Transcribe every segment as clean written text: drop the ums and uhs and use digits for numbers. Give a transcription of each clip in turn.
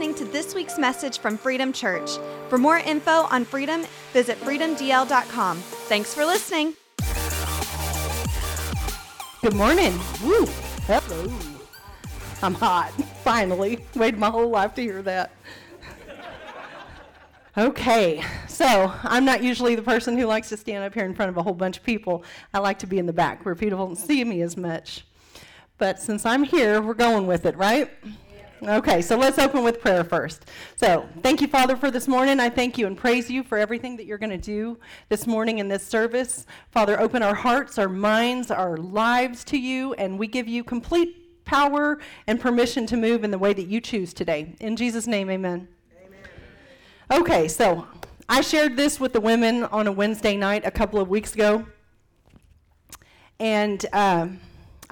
listening to this week's message from Freedom Church. For more info on Freedom, visit freedomdl.com. Thanks for listening. Good morning. Woo. Hello. I'm hot. Finally. Waited my whole life to hear that. Okay, so I'm not usually the person who likes to stand up here in front of a whole bunch of people. I like to be in the back where people don't see me as much. But since I'm here, we're going with it, right? Okay, so let's open with prayer first. So, thank you, Father, for this morning. I thank you and praise you for everything that you're going to do this morning in this service. Father, open our hearts, our minds, our lives to you, and we give you complete power and permission to move in the way that you choose today. In Jesus' name, amen. Amen. Okay, so I shared this with the women on a Wednesday night a couple of weeks ago, and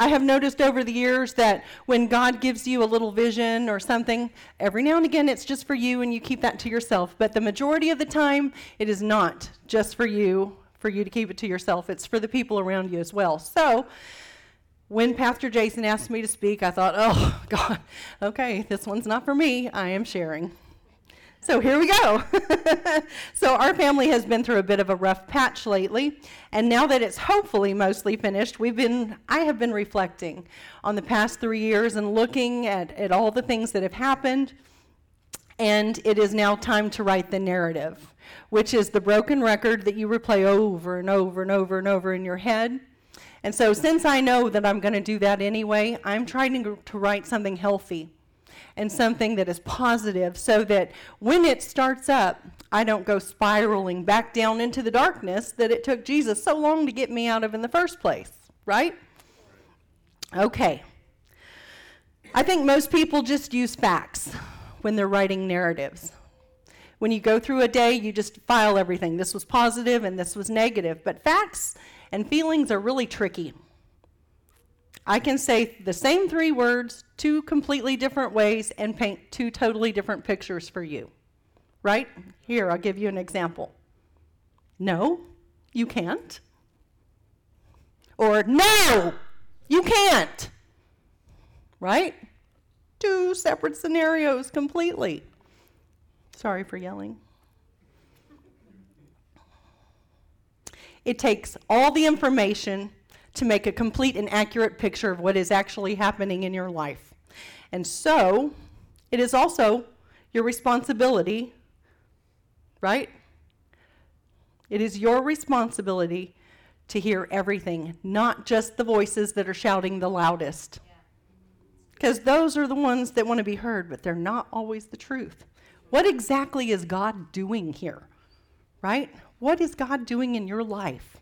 I have noticed over the years that when God gives you a little vision or something, every now and again it's just for you and you keep that to yourself. But the majority of the time, it is not just for you to keep it to yourself. It's for the people around you as well. So when Pastor Jason asked me to speak, I thought, oh, God, okay, this one's not for me. I am sharing. So here we go. So our family has been through a bit of a rough patch lately, and now that it's hopefully mostly finished, I have been reflecting on the past 3 years and looking at all the things that have happened, and it is now time to write the narrative, which is the broken record that you replay over and over and over and over in your head. And so since I know that I'm going to do that anyway, I'm trying to write something healthy and something that is positive so that when it starts up, I don't go spiraling back down into the darkness that it took Jesus so long to get me out of in the first place, right? Okay. I think most people just use facts when they're writing narratives. When you go through a day, you just file everything. This was positive and this was negative, but facts and feelings are really tricky. I can say the same three words two completely different ways and paint two totally different pictures for you. Right? Here, I'll give you an example. No, you can't. Or no, you can't. Right? Two separate scenarios completely. Sorry for yelling. It takes all the information to make a complete and accurate picture of what is actually happening in your life. And so, it is also your responsibility, right? It is your responsibility to hear everything, not just the voices that are shouting the loudest. Because those are the ones that want to be heard, but they're not always the truth. What exactly is God doing here, right? What is God doing in your life?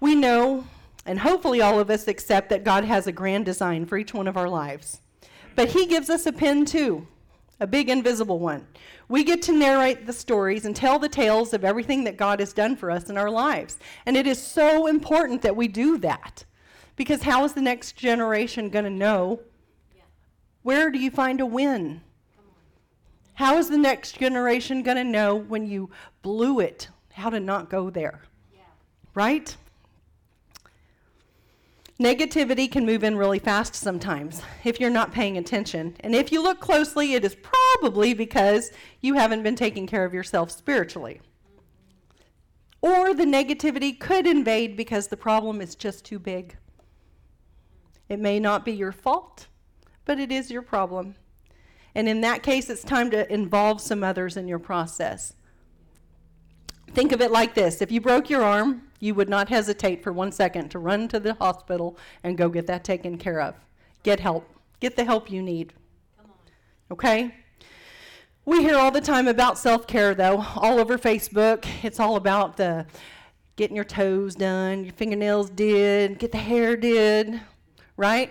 We know, and hopefully all of us accept, that God has a grand design for each one of our lives. But he gives us a pen too, a big invisible one. We get to narrate the stories and tell the tales of everything that God has done for us in our lives. And it is so important that we do that, because how is the next generation going to know? Where do you find a win? How is the next generation going to know when you blew it, how to not go there? Yeah. Right? Negativity can move in really fast sometimes if you're not paying attention. And if you look closely, it is probably because you haven't been taking care of yourself spiritually. Or the negativity could invade because the problem is just too big. It may not be your fault, but it is your problem. And in that case, it's time to involve some others in your process. Think of it like this. If you broke your arm, you would not hesitate for 1 second to run to the hospital and go get that taken care of. Get help. Get the help you need. Come on. Okay? We hear all the time about self-care, though, all over Facebook. It's all about the getting your toes done, your fingernails did, get the hair did, right?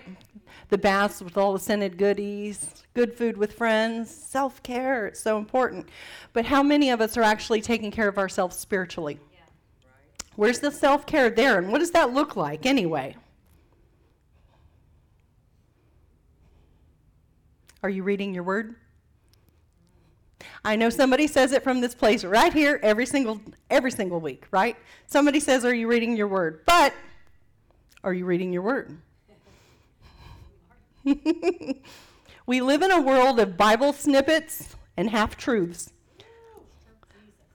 The baths with all the scented goodies, good food with friends, self-care. It's so important. But how many of us are actually taking care of ourselves spiritually? Yeah. Right. Where's the self-care there, and what does that look like anyway? Are you reading your word? I know somebody says it from this place right here every single week, right? Somebody says, are you reading your word? But are you reading your word? We live in a world of Bible snippets and half-truths.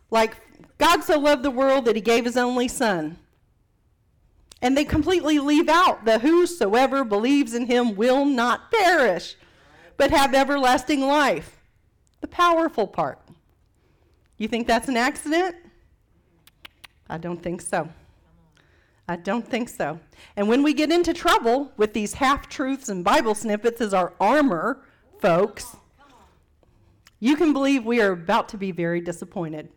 Like, God so loved the world that he gave his only son. And they completely leave out the whosoever believes in him will not perish, but have everlasting life. The powerful part. You think that's an accident? I don't think so. I don't think so. And when we get into trouble with these half-truths and Bible snippets as our armor, folks, you can believe we are about to be very disappointed.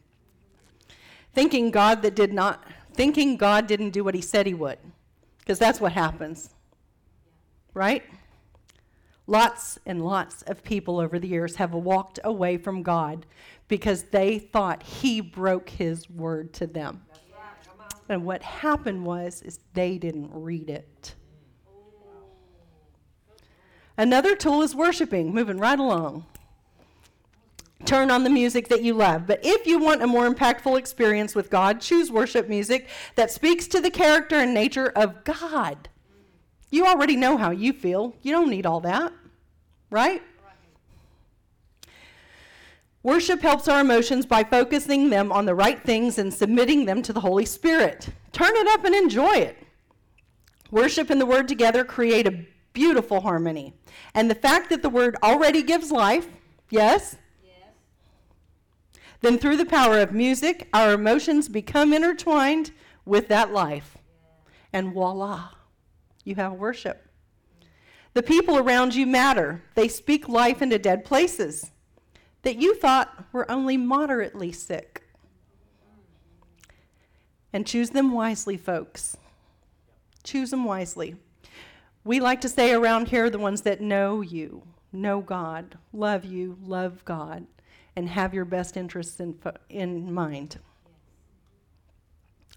Thinking God didn't do what he said he would, because that's what happens, right? Lots and lots of people over the years have walked away from God because they thought he broke his word to them. That's right. Come on. And what happened was they didn't read it. Another tool is worshiping, moving right along. Turn on the music that you love. But if you want a more impactful experience with God, choose worship music that speaks to the character and nature of God. You already know how you feel. You don't need all that, right? Worship helps our emotions by focusing them on the right things and submitting them to the Holy Spirit. Turn it up and enjoy it. Worship and the Word together create a beautiful harmony. And the fact that the Word already gives life, yes? Then through the power of music, our emotions become intertwined with that life. And voila, you have worship. The people around you matter. They speak life into dead places that you thought were only moderately sick. And choose them wisely, folks. Choose them wisely. We like to say around here, the ones that know you, know God, love you, love God, and have your best interests in mind.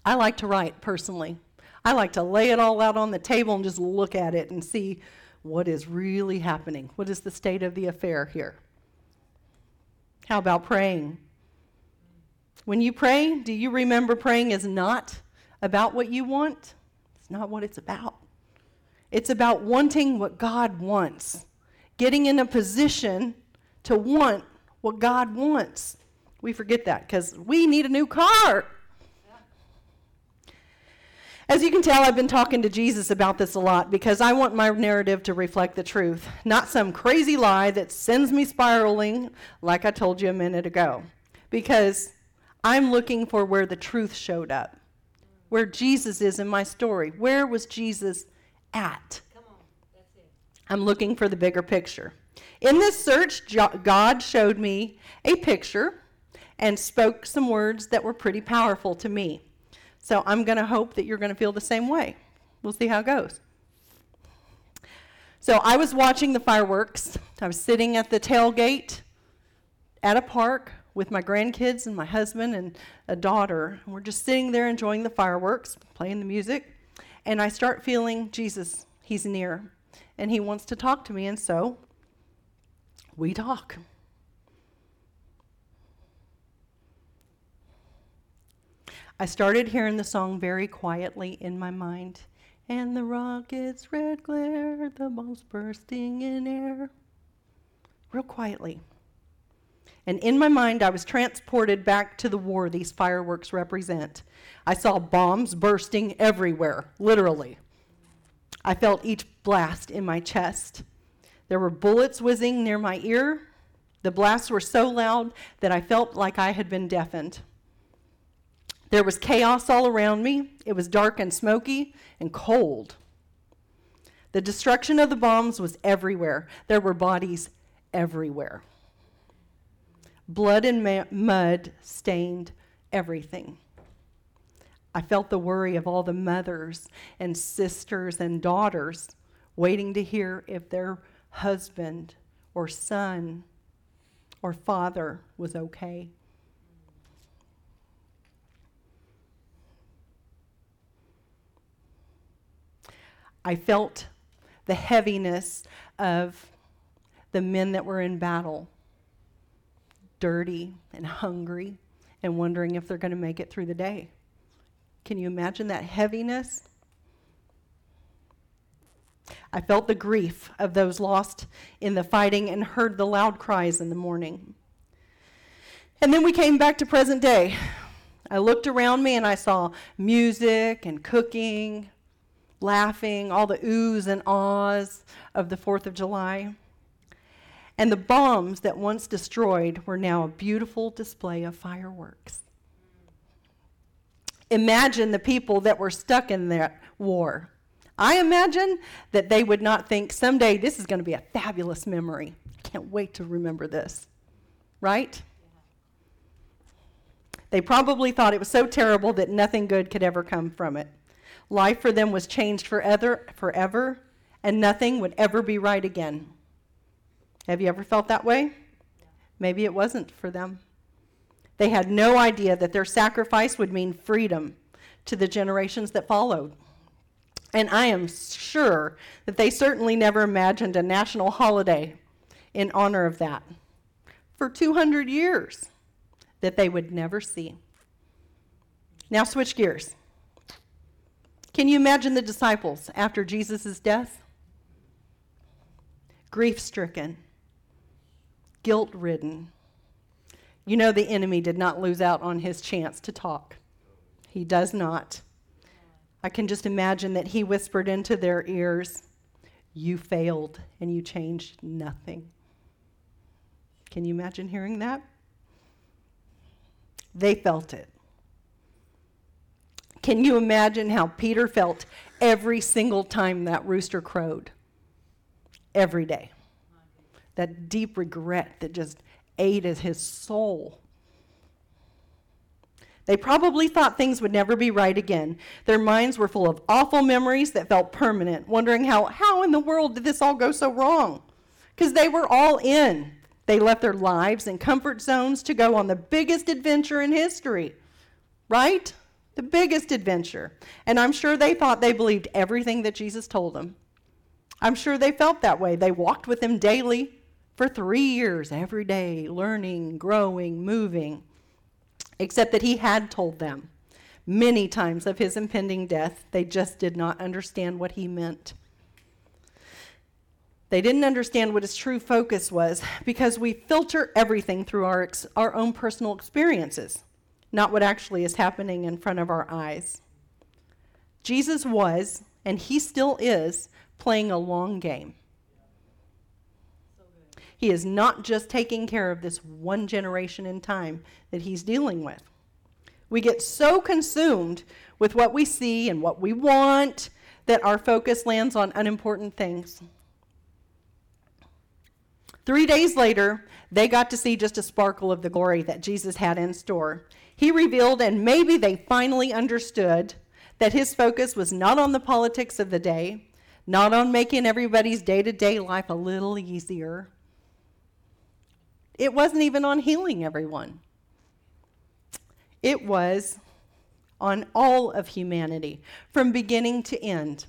I like to write, personally. I like to lay it all out on the table and just look at it and see what is really happening. What is the state of the affair here? How about praying? When you pray, do you remember praying is not about what you want? It's not what it's about. It's about wanting what God wants, getting in a position to want what God wants. We forget that because we need a new car. Yeah. As you can tell, I've been talking to Jesus about this a lot because I want my narrative to reflect the truth, not some crazy lie that sends me spiraling like I told you a minute ago, because I'm looking for where the truth showed up, where Jesus is in my story. Where was Jesus at? Come on. That's it. I'm looking for the bigger picture. In this search, God showed me a picture and spoke some words that were pretty powerful to me. So I'm going to hope that you're going to feel the same way. We'll see how it goes. So I was watching the fireworks. I was sitting at the tailgate at a park with my grandkids and my husband and a daughter. We're just sitting there enjoying the fireworks, playing the music. And I start feeling Jesus, he's near, and he wants to talk to me, and so we talk. I started hearing the song very quietly in my mind. And the rocket's red glare, the bombs bursting in air. Real quietly. And in my mind, I was transported back to the war these fireworks represent. I saw bombs bursting everywhere, literally. I felt each blast in my chest. There were bullets whizzing near my ear. The blasts were so loud that I felt like I had been deafened. There was chaos all around me. It was dark and smoky and cold. The destruction of the bombs was everywhere. There were bodies everywhere. Blood and mud stained everything. I felt the worry of all the mothers and sisters and daughters waiting to hear if their husband or son or father was okay. I felt the heaviness of the men that were in battle, dirty and hungry and wondering if they're going to make it through the day. Can you imagine that heaviness? I felt the grief of those lost in the fighting and heard the loud cries in the morning. And then we came back to present day. I looked around me and I saw music and cooking, laughing, all the oohs and ahs of the 4th of July. And the bombs that once destroyed were now a beautiful display of fireworks. Imagine the people that were stuck in that war. I imagine that they would not think, someday this is going to be a fabulous memory. I can't wait to remember this. Right? They probably thought it was so terrible that nothing good could ever come from it. Life for them was changed forever, and nothing would ever be right again. Have you ever felt that way? Maybe it wasn't for them. They had no idea that their sacrifice would mean freedom to the generations that followed. And I am sure that they certainly never imagined a national holiday in honor of that for 200 years that they would never see. Now switch gears. Can you imagine the disciples after Jesus' death? Grief-stricken, guilt-ridden. You know the enemy did not lose out on his chance to talk. He does not. I can just imagine that he whispered into their ears, "You failed and you changed nothing." Can you imagine hearing that? They felt it. Can you imagine how Peter felt every single time that rooster crowed? Every day. That deep regret that just ate at his soul. They probably thought things would never be right again. Their minds were full of awful memories that felt permanent, wondering how in the world did this all go so wrong? Because they were all in. They left their lives and comfort zones to go on the biggest adventure in history, right? The biggest adventure. And I'm sure they thought they believed everything that Jesus told them. I'm sure they felt that way. They walked with him daily for 3 years, every day, learning, growing, moving, except that he had told them many times of his impending death. They just did not understand what he meant. They didn't understand what his true focus was, because we filter everything through our own personal experiences, not what actually is happening in front of our eyes. Jesus was, and he still is, playing a long game. He is not just taking care of this one generation in time that he's dealing with. We get so consumed with what we see and what we want that our focus lands on unimportant things. 3 days later, they got to see just a sparkle of the glory that Jesus had in store. He revealed, and maybe they finally understood, that his focus was not on the politics of the day, not on making everybody's day-to-day life a little easier. It wasn't even on healing everyone. It was on all of humanity, from beginning to end,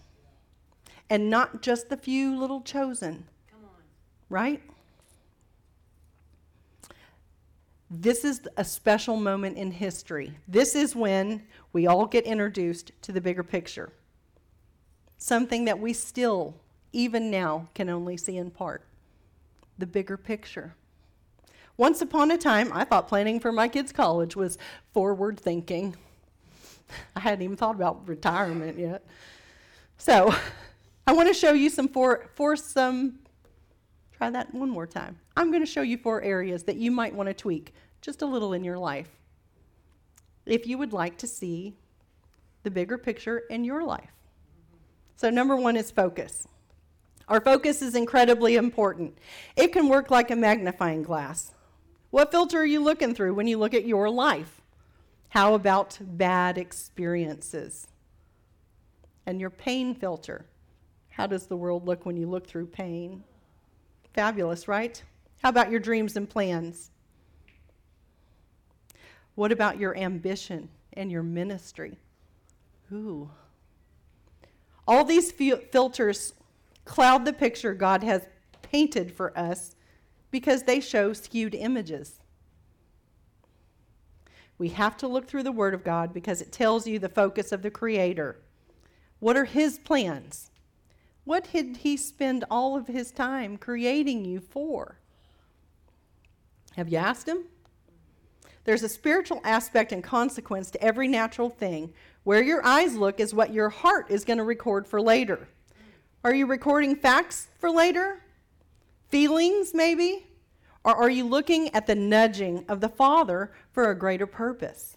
and not just the few little chosen. Come on. Right? This is a special moment in history. This is when we all get introduced to the bigger picture, something that we still, even now, can only see in part, the bigger picture. Once upon a time, I thought planning for my kids' college was forward thinking. I hadn't even thought about retirement yet. So I want to show you try that one more time. I'm going to show you 4 areas that you might want to tweak just a little in your life if you would like to see the bigger picture in your life. So number 1 is focus. Our focus is incredibly important. It can work like a magnifying glass. What filter are you looking through when you look at your life? How about bad experiences? And your pain filter. How does the world look when you look through pain? Fabulous, right? How about your dreams and plans? What about your ambition and your ministry? Ooh. All these filters cloud the picture God has painted for us because they show skewed images. We have to look through the Word of God because it tells you the focus of the Creator. What are His plans? What did he spend all of his time creating you for? Have you asked him? There's a spiritual aspect and consequence to every natural thing. Where your eyes look is what your heart is going to record for later. Are you recording facts for later? Feelings, maybe? Or are you looking at the nudging of the Father for a greater purpose?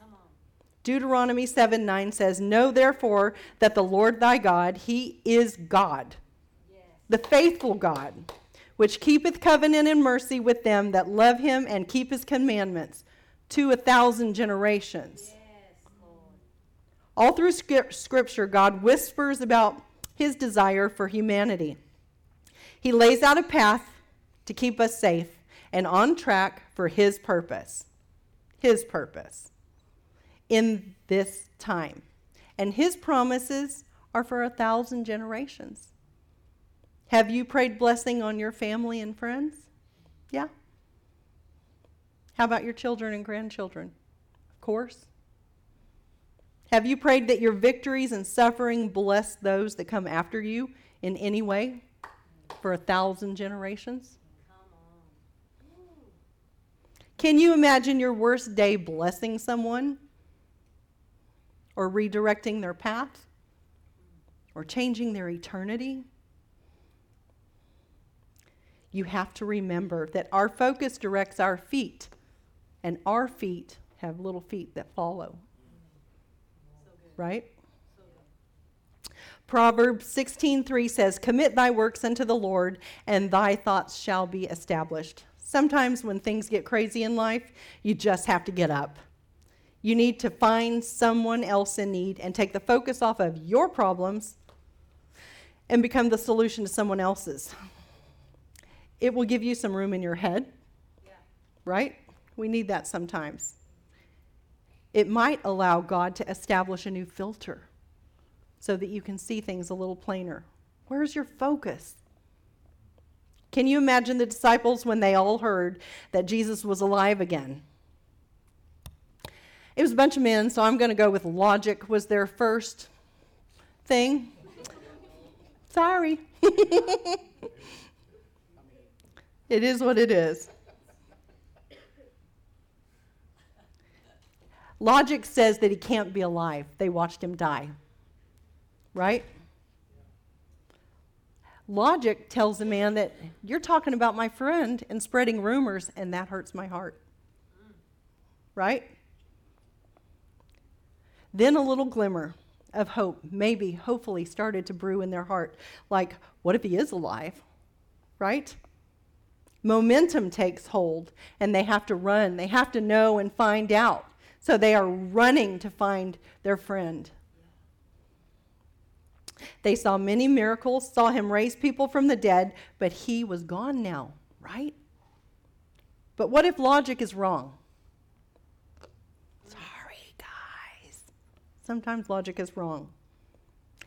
Deuteronomy 7, 9 says, "Know therefore that the Lord thy God, he is God, yes, the faithful God, which keepeth covenant and mercy with them that love him and keep his commandments to 1,000 generations." Yes, Lord. All through Scripture, God whispers about his desire for humanity. He lays out a path to keep us safe and on track for his purpose. His purpose. In this time. And his promises are for 1,000 generations. Have you prayed blessing on your family and friends? Yeah. How about your children and grandchildren? Of course. Have you prayed that your victories and suffering bless those that come after you in any way for 1,000 generations? Can you imagine your worst day blessing someone? Or redirecting their path, or changing their eternity? You have to remember that our focus directs our feet, and our feet have little feet that follow. So good. Right? So good. Proverbs 16:3 says, "Commit thy works unto the Lord, and thy thoughts shall be established." Sometimes when things get crazy in life, you just have to get up. You need to find someone else in need and take the focus off of your problems and become the solution to someone else's. It will give you some room in your head, yeah, right? We need that sometimes. It might allow God to establish a new filter so that you can see things a little plainer. Where's your focus? Can you imagine the disciples when they all heard that Jesus was alive again? It was a bunch of men, so I'm going to go with logic was their first thing. Sorry. It is what it is. Logic says that he can't be alive. They watched him die. Right? Logic tells the man that you're talking about my friend and spreading rumors, and that hurts my heart. Right? Then a little glimmer of hope, maybe, hopefully, started to brew in their heart. Like, what if he is alive? Right? Momentum takes hold, and they have to run. They have to know and find out. So they are running to find their friend. They saw many miracles, saw him raise people from the dead, but he was gone now, right? But what if logic is wrong? Sometimes logic is wrong.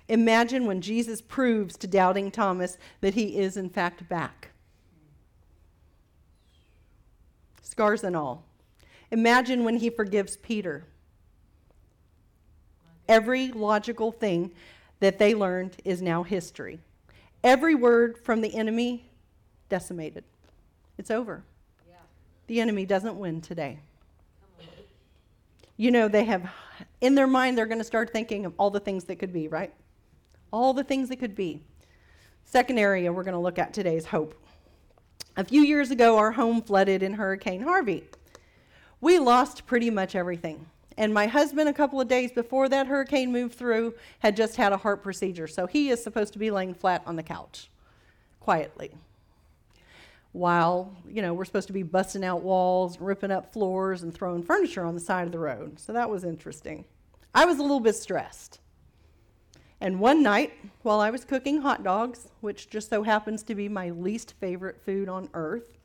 Imagine when Jesus proves to doubting Thomas that he is in fact back. Scars and all. Imagine when he forgives Peter. Every logical thing that they learned is now history. Every word from the enemy decimated. It's over. Yeah. The enemy doesn't win today. You know, they have, in their mind, they're going to start thinking of all the things that could be, right? All the things that could be. Second area we're going to look at today is hope. A few years ago, our home flooded in Hurricane Harvey. We lost pretty much everything. And my husband, a couple of days before that hurricane moved through, had just had a heart procedure. So he is supposed to be laying flat on the couch, quietly. While, you know, we're supposed to be busting out walls, ripping up floors, and throwing furniture on the side of the road. So that was interesting. I was a little bit stressed. And one night, while I was cooking hot dogs, which just so happens to be my least favorite food on earth,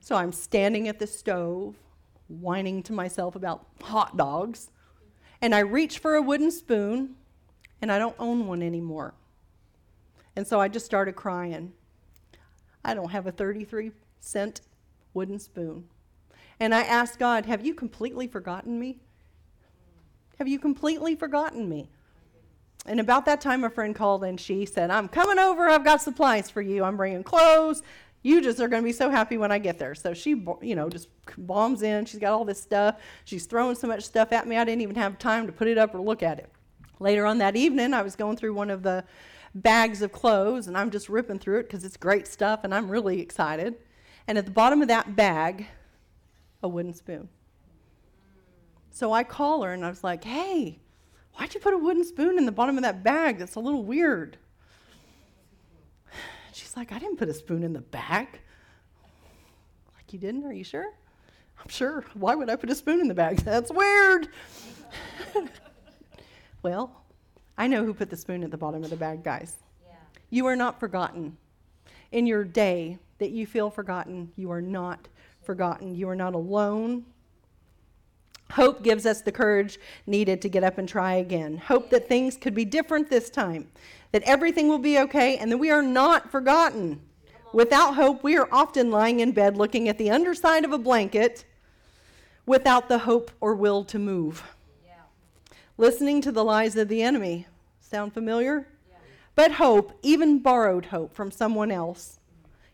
so I'm standing at the stove, whining to myself about hot dogs, and I reach for a wooden spoon, and I don't own one anymore. And so I just started crying. I don't have a 33-cent wooden spoon. And I asked God, have you completely forgotten me? Have you completely forgotten me? And about that time, a friend called and she said, I'm coming over. I've got supplies for you. I'm bringing clothes. You just are going to be so happy when I get there. So she, just bombs in. She's got all this stuff. She's throwing so much stuff at me, I didn't even have time to put it up or look at it. Later on that evening, I was going through one of the bags of clothes, and I'm just ripping through it because it's great stuff, and I'm really excited. And at the bottom of that bag, a wooden spoon. So I call her, and I was like, hey, why'd you put a wooden spoon in the bottom of that bag? That's a little weird. She's like, I didn't put a spoon in the bag. Like, you didn't? Are you sure? I'm sure. Why would I put a spoon in the bag? That's weird. Well, I know who put the spoon at the bottom of the bag, guys. Yeah. You are not forgotten. In your day that you feel forgotten, you are not forgotten. You are not alone. Hope gives us the courage needed to get up and try again. Hope that things could be different this time, that everything will be okay, and that we are not forgotten. Without hope, we are often lying in bed looking at the underside of a blanket without the hope or will to move. Yeah. Listening to the lies of the enemy. Sound familiar? Yeah. But hope, even borrowed hope from someone else,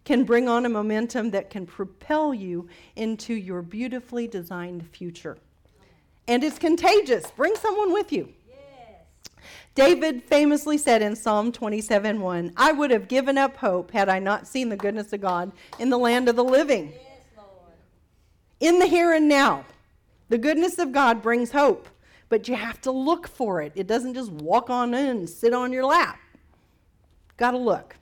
can bring on a momentum that can propel you into your beautifully designed future. And it's contagious. Bring someone with you. Yes. David famously said in Psalm 27:1, I would have given up hope had I not seen the goodness of God in the land of the living. Yes, Lord. In the here and now, the goodness of God brings hope, but you have to look for it. It doesn't just walk on in and sit on your lap. Got to look.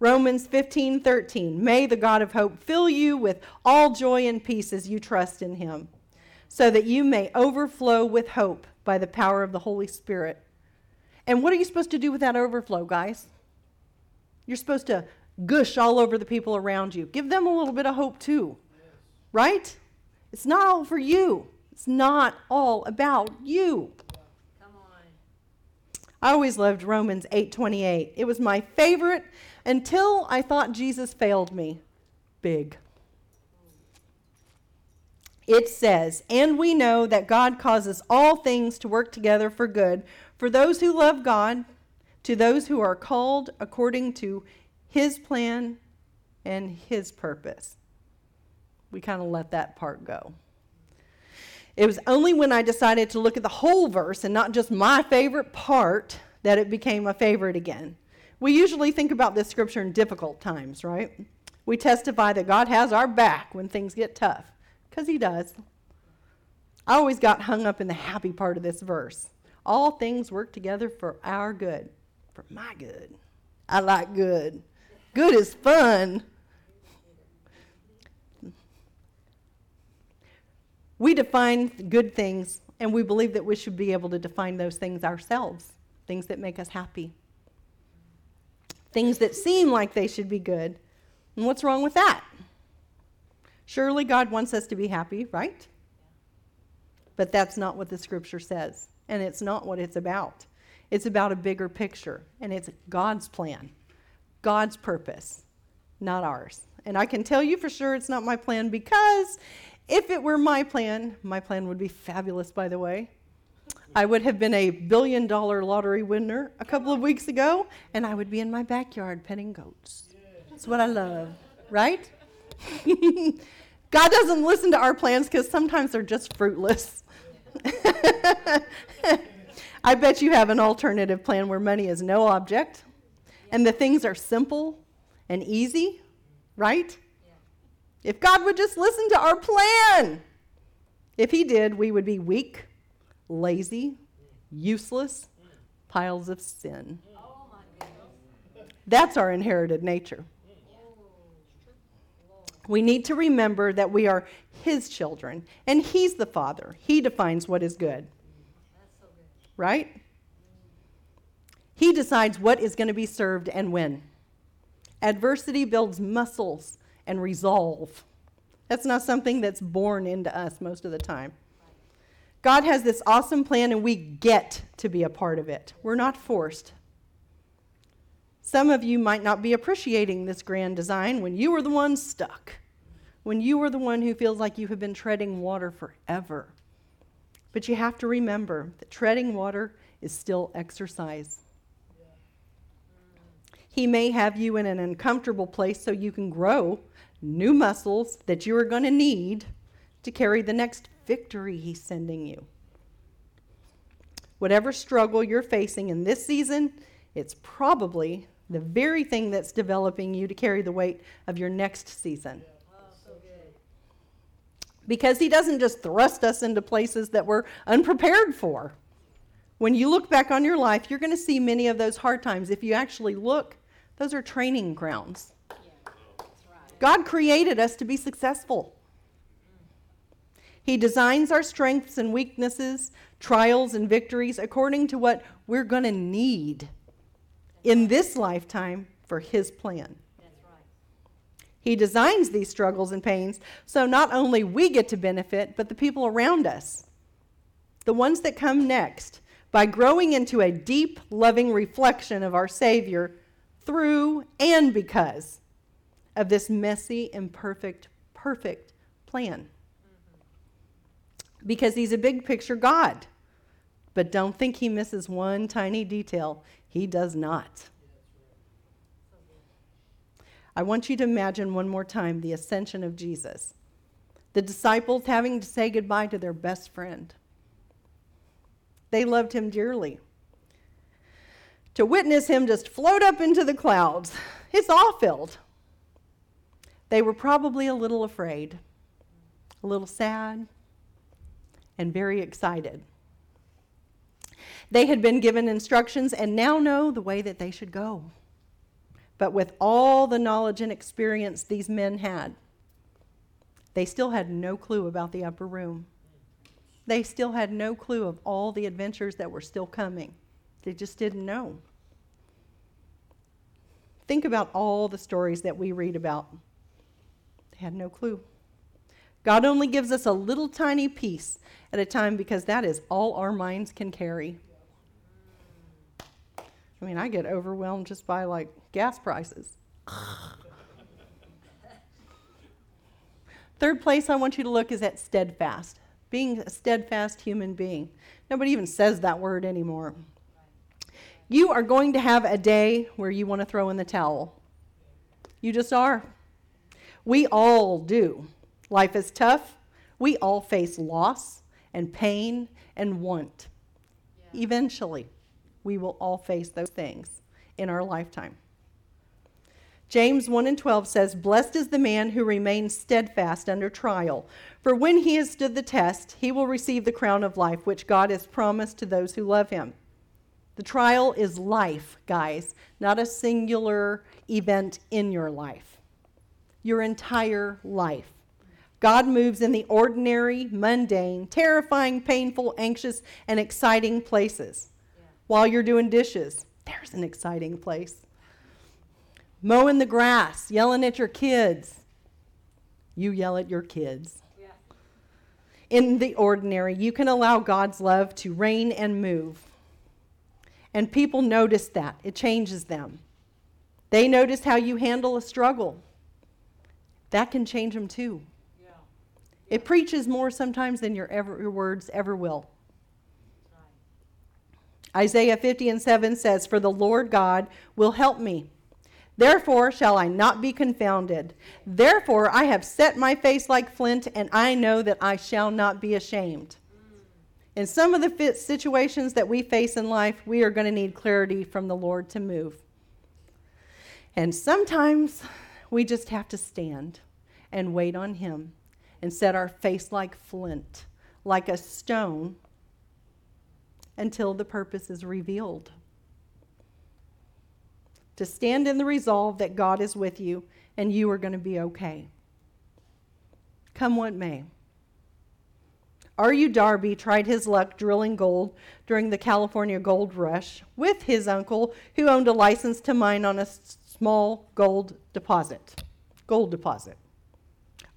Romans 15:13, may the God of hope fill you with all joy and peace as you trust in him, so that you may overflow with hope by the power of the Holy Spirit. And what are you supposed to do with that overflow, guys? You're supposed to gush all over the people around you. Give them a little bit of hope too, right? It's not all for you. It's not all about you. Come on. I always loved Romans 8:28. It was my favorite until I thought Jesus failed me. Big. It says, and we know that God causes all things to work together for good, for those who love God, to those who are called according to his plan and his purpose. We kind of let that part go. It was only when I decided to look at the whole verse and not just my favorite part that it became my favorite again. We usually think about this scripture in difficult times, right? We testify that God has our back when things get tough. Because he does. I always got hung up in the happy part of this verse. All things work together for our good. For my good. I like good. Good is fun. We define good things, and we believe that we should be able to define those things ourselves. Things that make us happy. Things that seem like they should be good. And what's wrong with that? Surely God wants us to be happy, right? But that's not what the scripture says, and it's not what it's about. It's about a bigger picture, and it's God's plan, God's purpose, not ours. And I can tell you for sure it's not my plan, because if it were my plan would be fabulous, by the way. I would have been a $1 billion lottery winner a couple of weeks ago, and I would be in my backyard petting goats. That's what I love, right? God doesn't listen to our plans because sometimes they're just fruitless. I bet you have an alternative plan where money is no object and the things are simple and easy, right? If God would just listen to our plan, if he did, we would be weak, lazy, useless, piles of sin. That's our inherited nature. We need to remember that we are his children, and he's the Father. He defines what is good. That's so good. Right? He decides what is going to be served and when. Adversity builds muscles and resolve. That's not something that's born into us most of the time. God has this awesome plan, and we get to be a part of it. We're not forced. Some of you might not be appreciating this grand design when you are the one stuck, when you are the one who feels like you have been treading water forever. But you have to remember that treading water is still exercise. He may have you in an uncomfortable place so you can grow new muscles that you are going to need to carry the next victory he's sending you. Whatever struggle you're facing in this season, it's probably the very thing that's developing you to carry the weight of your next season. Because he doesn't just thrust us into places that we're unprepared for. When you look back on your life, you're going to see many of those hard times. If you actually look, those are training grounds. Yeah, that's right. God created us to be successful. He designs our strengths and weaknesses, trials and victories, according to what we're going to need in this lifetime for his plan. That's right. He designs these struggles and pains, so not only we get to benefit, but the people around us, the ones that come next, by growing into a deep, loving reflection of our Savior through and because of this messy, imperfect, perfect plan. Because he's a big picture God. But don't think he misses one tiny detail. He does not. I want you to imagine one more time the ascension of Jesus. The disciples having to say goodbye to their best friend. They loved him dearly. To witness him just float up into the clouds, it's awe-filled. They were probably a little afraid, a little sad, and very excited. They had been given instructions and now know the way that they should go. But with all the knowledge and experience these men had, they still had no clue about the upper room. They still had no clue of all the adventures that were still coming. They just didn't know. Think about all the stories that we read about. They had no clue. God only gives us a little tiny piece at a time because that is all our minds can carry. I mean, I get overwhelmed just by like gas prices. Third place I want you to look is at steadfast. Being a steadfast human being. Nobody even says that word anymore. You are going to have a day where you want to throw in the towel. You just are. We all do. Life is tough. We all face loss and pain and want. Yeah. Eventually, we will all face those things in our lifetime. James 1 and 12 says, "Blessed is the man who remains steadfast under trial, for when he has stood the test, he will receive the crown of life, which God has promised to those who love him." The trial is life, guys, not a singular event in your life. Your entire life. God moves in the ordinary, mundane, terrifying, painful, anxious, and exciting places. Yeah. While you're doing dishes, there's an exciting place. Mowing the grass, yelling at your kids. You yell at your kids. Yeah. In the ordinary, you can allow God's love to reign and move. And people notice that. It changes them. They notice how you handle a struggle. That can change them too. Yeah. It preaches more sometimes than your words ever will. Right. Isaiah 50 and 7 says, "For the Lord God will help me. Therefore shall I not be confounded. Therefore I have set my face like flint, and I know that I shall not be ashamed." In some of the situations that we face in life, we are going to need clarity from the Lord to move. And sometimes we just have to stand and wait on him and set our face like flint, like a stone, until the purpose is revealed. To stand in the resolve that God is with you and you are going to be okay. Come what may. R.U. Darby tried his luck drilling gold during the California gold rush with his uncle, who owned a license to mine on a small gold deposit.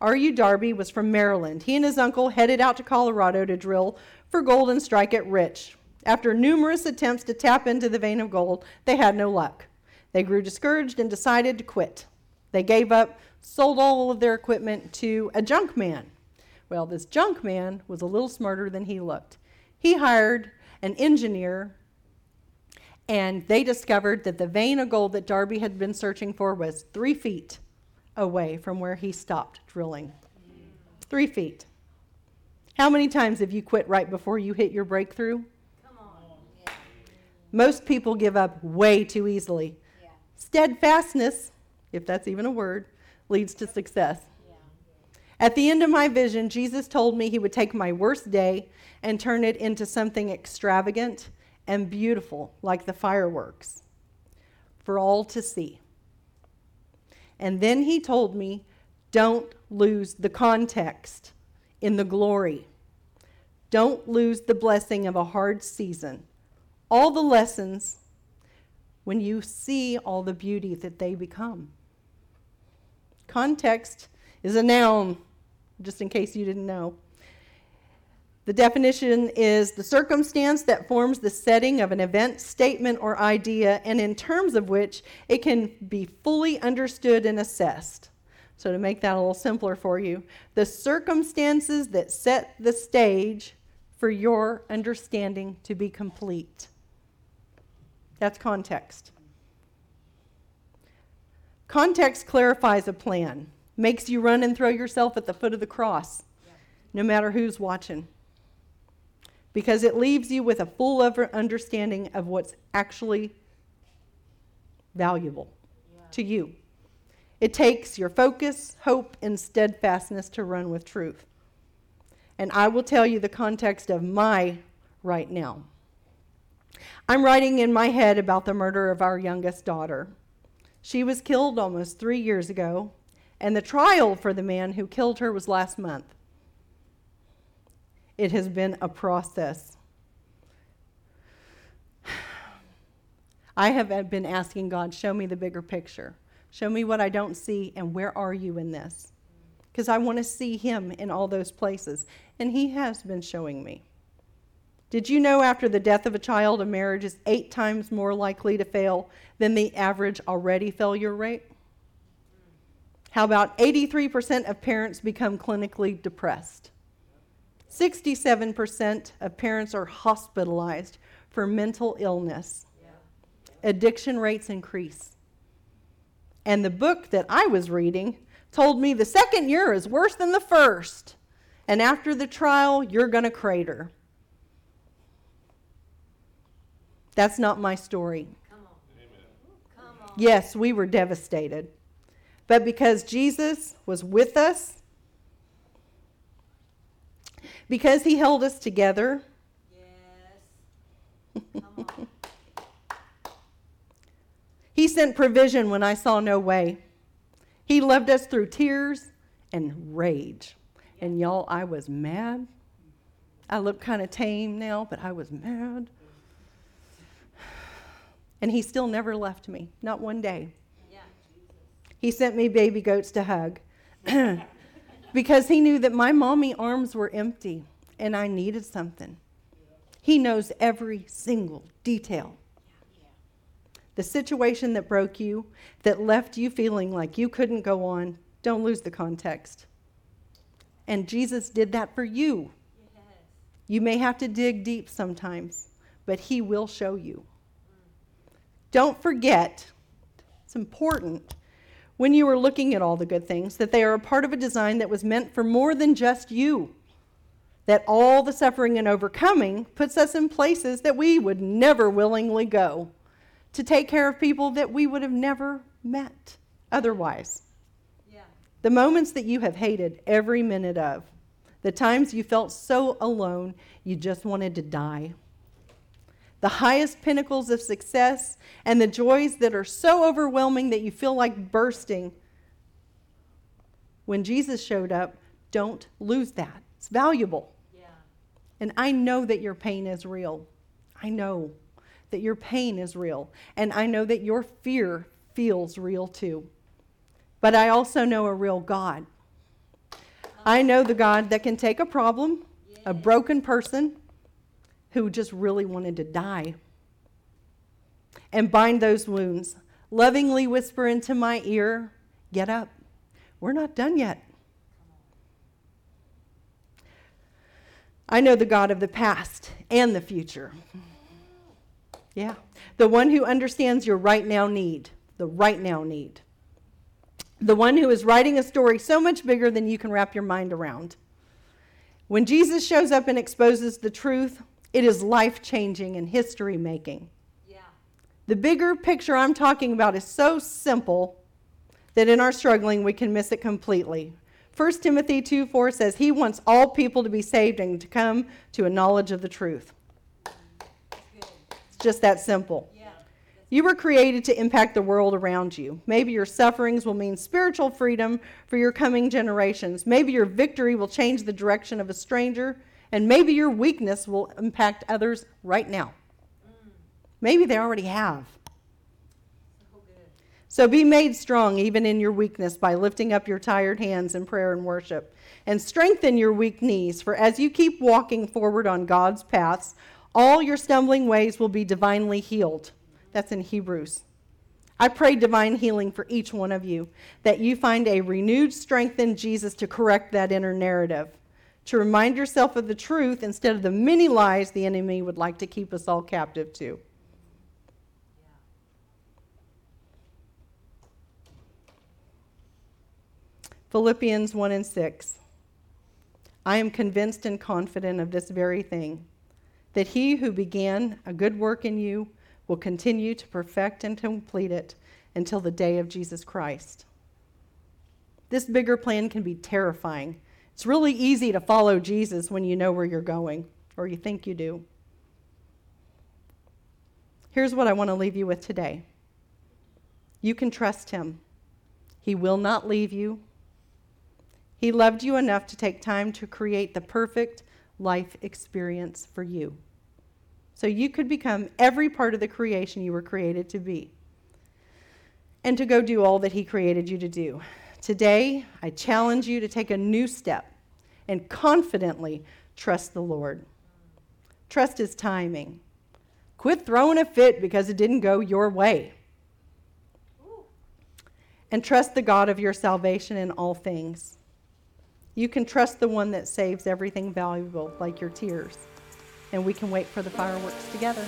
R.U. Darby was from Maryland. He and his uncle headed out to Colorado to drill for gold and strike it rich. After numerous attempts to tap into the vein of gold, they had no luck. They grew discouraged and decided to quit. They gave up, sold all of their equipment to a junk man. Well, this junk man was a little smarter than he looked. He hired an engineer and they discovered that the vein of gold that Darby had been searching for was 3 feet away from where he stopped drilling. 3 feet. How many times have you quit right before you hit your breakthrough? Come on. Yeah. Most people give up way too easily. Yeah. Steadfastness, if that's even a word, leads to success. Yeah. At the end of my vision, Jesus told me he would take my worst day and turn it into something extravagant and beautiful, like the fireworks, for all to see. And then he told me, don't lose the context in the glory. Don't lose the blessing of a hard season. All the lessons, when you see all the beauty that they become. Context is a noun, just in case you didn't know. The definition is the circumstance that forms the setting of an event, statement, or idea, and in terms of which it can be fully understood and assessed. So to make that a little simpler for you, the circumstances that set the stage for your understanding to be complete. That's context. Context clarifies a plan, makes you run and throw yourself at the foot of the cross, no matter who's watching, because it leaves you with a full understanding of what's actually valuable to you. It takes your focus, hope, and steadfastness to run with truth. And I will tell you the context of my right now. I'm writing in my head about the murder of our youngest daughter. She was killed almost 3 years ago, and the trial for the man who killed her was last month. It has been a process. I have been asking God, show me the bigger picture. Show me what I don't see, and where are you in this? Because I want to see him in all those places, and he has been showing me. Did you know after the death of a child, a marriage is 8 times more likely to fail than the average already failure rate? How about 83% of parents become clinically depressed? 67% of parents are hospitalized for mental illness. Addiction rates increase. And the book that I was reading told me the second year is worse than the first. And after the trial, you're going to crater. That's not my story. Come on. Amen. Come on. Yes, we were devastated. But because Jesus was with us, because he held us together. Yes. Come on. He sent provision when I saw no way. He loved us through tears and rage. And y'all, I was mad. I look kind of tame now, but I was mad. And he still never left me, not one day. Yeah. He sent me baby goats to hug because he knew that my mommy arms were empty and I needed something. He knows every single detail. The situation that broke you, that left you feeling like you couldn't go on, don't lose the context. And Jesus did that for you. Yes. You may have to dig deep sometimes, but he will show you. Don't forget, it's important, when you are looking at all the good things, that they are a part of a design that was meant for more than just you. That all the suffering and overcoming puts us in places that we would never willingly go, to take care of people that we would have never met otherwise. Yeah. The moments that you have hated every minute of, the times you felt so alone you just wanted to die, the highest pinnacles of success, and the joys that are so overwhelming that you feel like bursting. When Jesus showed up, don't lose that. It's valuable. Yeah. And I know that your pain is real. I know that your pain is real. And I know that your fear feels real too. But I also know a real God. I know the God that can take a problem, a broken person who just really wanted to die, and bind those wounds, lovingly whisper into my ear, get up. We're not done yet. I know the God of the past and the future. Yeah. The one who understands your right now need. The right now need. The one who is writing a story so much bigger than you can wrap your mind around. When Jesus shows up and exposes the truth, it is life-changing and history-making. Yeah. The bigger picture I'm talking about is so simple that in our struggling we can miss it completely. 1 Timothy 2.4 says he wants all people to be saved and to come to a knowledge of the truth. It's just that simple. Yeah. You were created to impact the world around you. Maybe your sufferings will mean spiritual freedom for your coming generations. Maybe your victory will change the direction of a stranger. And maybe your weakness will impact others right now. Maybe they already have. So be made strong even in your weakness by lifting up your tired hands in prayer and worship. And strengthen your weak knees, for as you keep walking forward on God's paths, all your stumbling ways will be divinely healed. That's in Hebrews. I pray divine healing for each one of you, that you find a renewed strength in Jesus to correct that inner narrative, to remind yourself of the truth instead of the many lies the enemy would like to keep us all captive to. Philippians 1:6. I am convinced and confident of this very thing, that he who began a good work in you will continue to perfect and complete it until the day of Jesus Christ. This bigger plan can be terrifying. It's really easy to follow Jesus when you know where you're going, or you think you do. Here's what I want to leave you with today. You can trust him. He will not leave you. He loved you enough to take time to create the perfect life experience for you, so you could become every part of the creation you were created to be, and to go do all that he created you to do. Today, I challenge you to take a new step and confidently trust the Lord. Trust his timing. Quit throwing a fit because it didn't go your way. And trust the God of your salvation in all things. You can trust the one that saves everything valuable, like your tears. And we can wait for the fireworks together.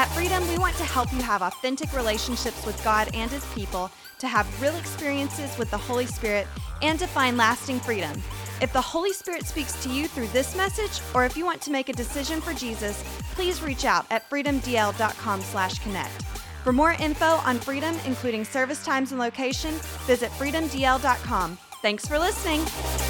At Freedom, we want to help you have authentic relationships with God and his people, to have real experiences with the Holy Spirit, and to find lasting freedom. If the Holy Spirit speaks to you through this message, or if you want to make a decision for Jesus, please reach out at freedomdl.com/connect. For more info on Freedom, including service times and location, visit freedomdl.com. Thanks for listening.